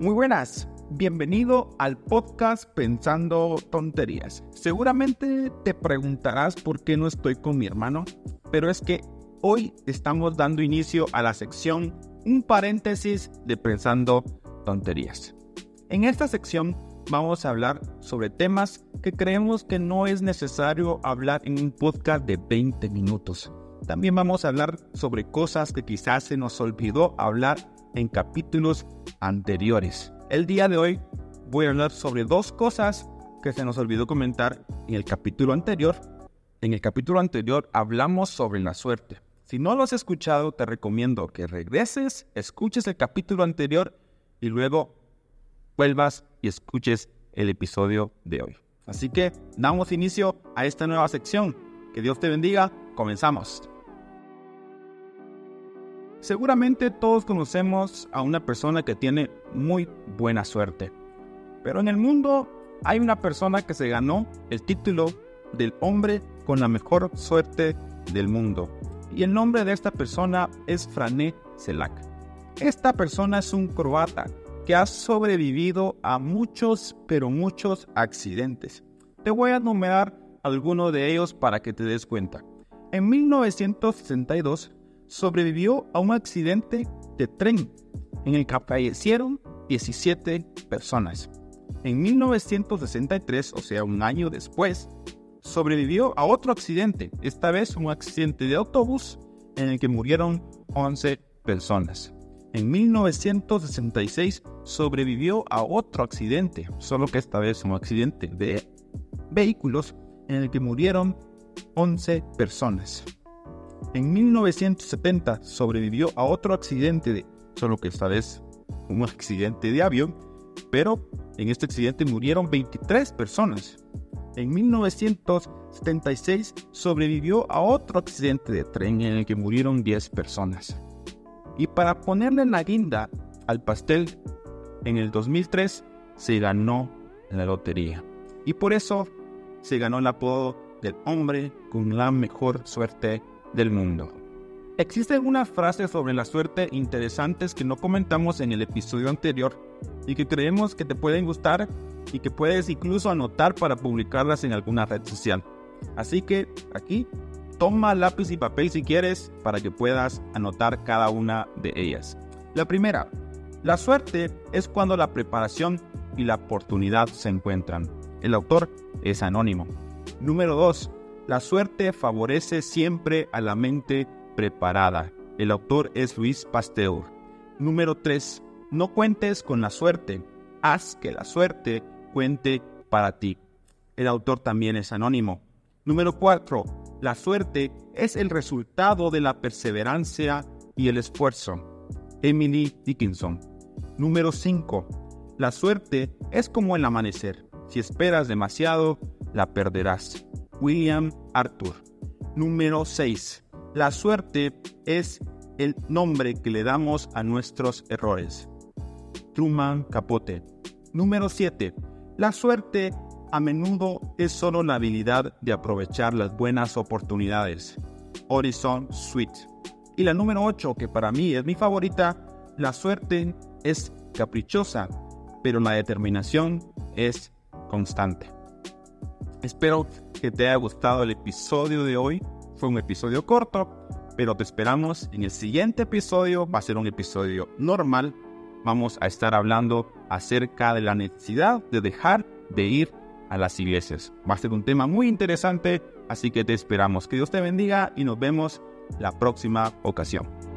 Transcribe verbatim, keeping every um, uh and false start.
Muy buenas, bienvenido al podcast Pensando Tonterías. Seguramente te preguntarás por qué no estoy con mi hermano, pero es que hoy estamos dando inicio a la sección Un Paréntesis de Pensando Tonterías. En esta sección vamos a hablar sobre temas que creemos que no es necesario hablar en un podcast de veinte minutos. También vamos a hablar sobre cosas que quizás se nos olvidó hablar en capítulos anteriores. El día de hoy voy a hablar sobre dos cosas que se nos olvidó comentar en el capítulo anterior. En el capítulo anterior hablamos sobre la suerte. Si no lo has escuchado, te recomiendo que regreses, escuches el capítulo anterior y luego vuelvas y escuches el episodio de hoy. Así que damos inicio a esta nueva sección. Que Dios te bendiga. Comenzamos. Seguramente todos conocemos a una persona que tiene muy buena suerte, pero en el mundo hay una persona que se ganó el título del hombre con la mejor suerte del mundo, y el nombre de esta persona es Frane Selak. Esta persona es un croata que ha sobrevivido a muchos, pero muchos accidentes. Te voy a enumerar algunos de ellos para que te des cuenta. En mil novecientos sesenta y dos sobrevivió a un accidente de tren en el que fallecieron diecisiete personas. En mil novecientos sesenta y tres, o sea, un año después, sobrevivió a otro accidente, esta vez un accidente de autobús en el que murieron once personas. En mil novecientos sesenta y seis sobrevivió a otro accidente, solo que esta vez un accidente de vehículos en el que murieron once personas. En mil novecientos setenta sobrevivió a otro accidente, de, solo que esta vez un accidente de avión, pero en este accidente murieron veintitrés personas. En mil novecientos setenta y seis sobrevivió a otro accidente de tren en el que murieron diez personas. Y para ponerle la guinda al pastel, en el dos mil tres se ganó la lotería. Y por eso se ganó el apodo del hombre con la mejor suerte del mundo. Existen unas frases sobre la suerte interesantes que no comentamos en el episodio anterior y que creemos que te pueden gustar y que puedes incluso anotar para publicarlas en alguna red social. Así que aquí toma lápiz y papel si quieres para que puedas anotar cada una de ellas. La primera, la suerte es cuando la preparación y la oportunidad se encuentran. El autor es anónimo. Número dos, la suerte favorece siempre a la mente preparada. El autor es Luis Pasteur. Número tres. No cuentes con la suerte. Haz que la suerte cuente para ti. El autor también es anónimo. Número cuatro. La suerte es el resultado de la perseverancia y el esfuerzo. Emily Dickinson. Número cinco. La suerte es como el amanecer. Si esperas demasiado, la perderás. William Arthur. Número seis. La suerte es el nombre que le damos a nuestros errores. Truman Capote. Número siete. La suerte a menudo es solo la habilidad de aprovechar las buenas oportunidades. Horizon Sweet. Y la número ocho, que para mí es mi favorita, la suerte es caprichosa, pero la determinación es constante. Espero que te haya gustado el episodio de hoy. Fue un episodio corto, pero te esperamos en el siguiente episodio. Va a ser un episodio normal. Vamos a estar hablando acerca de la necesidad de dejar de ir a las iglesias. Va a ser un tema muy interesante, así que te esperamos. Que Dios te bendiga y nos vemos la próxima ocasión.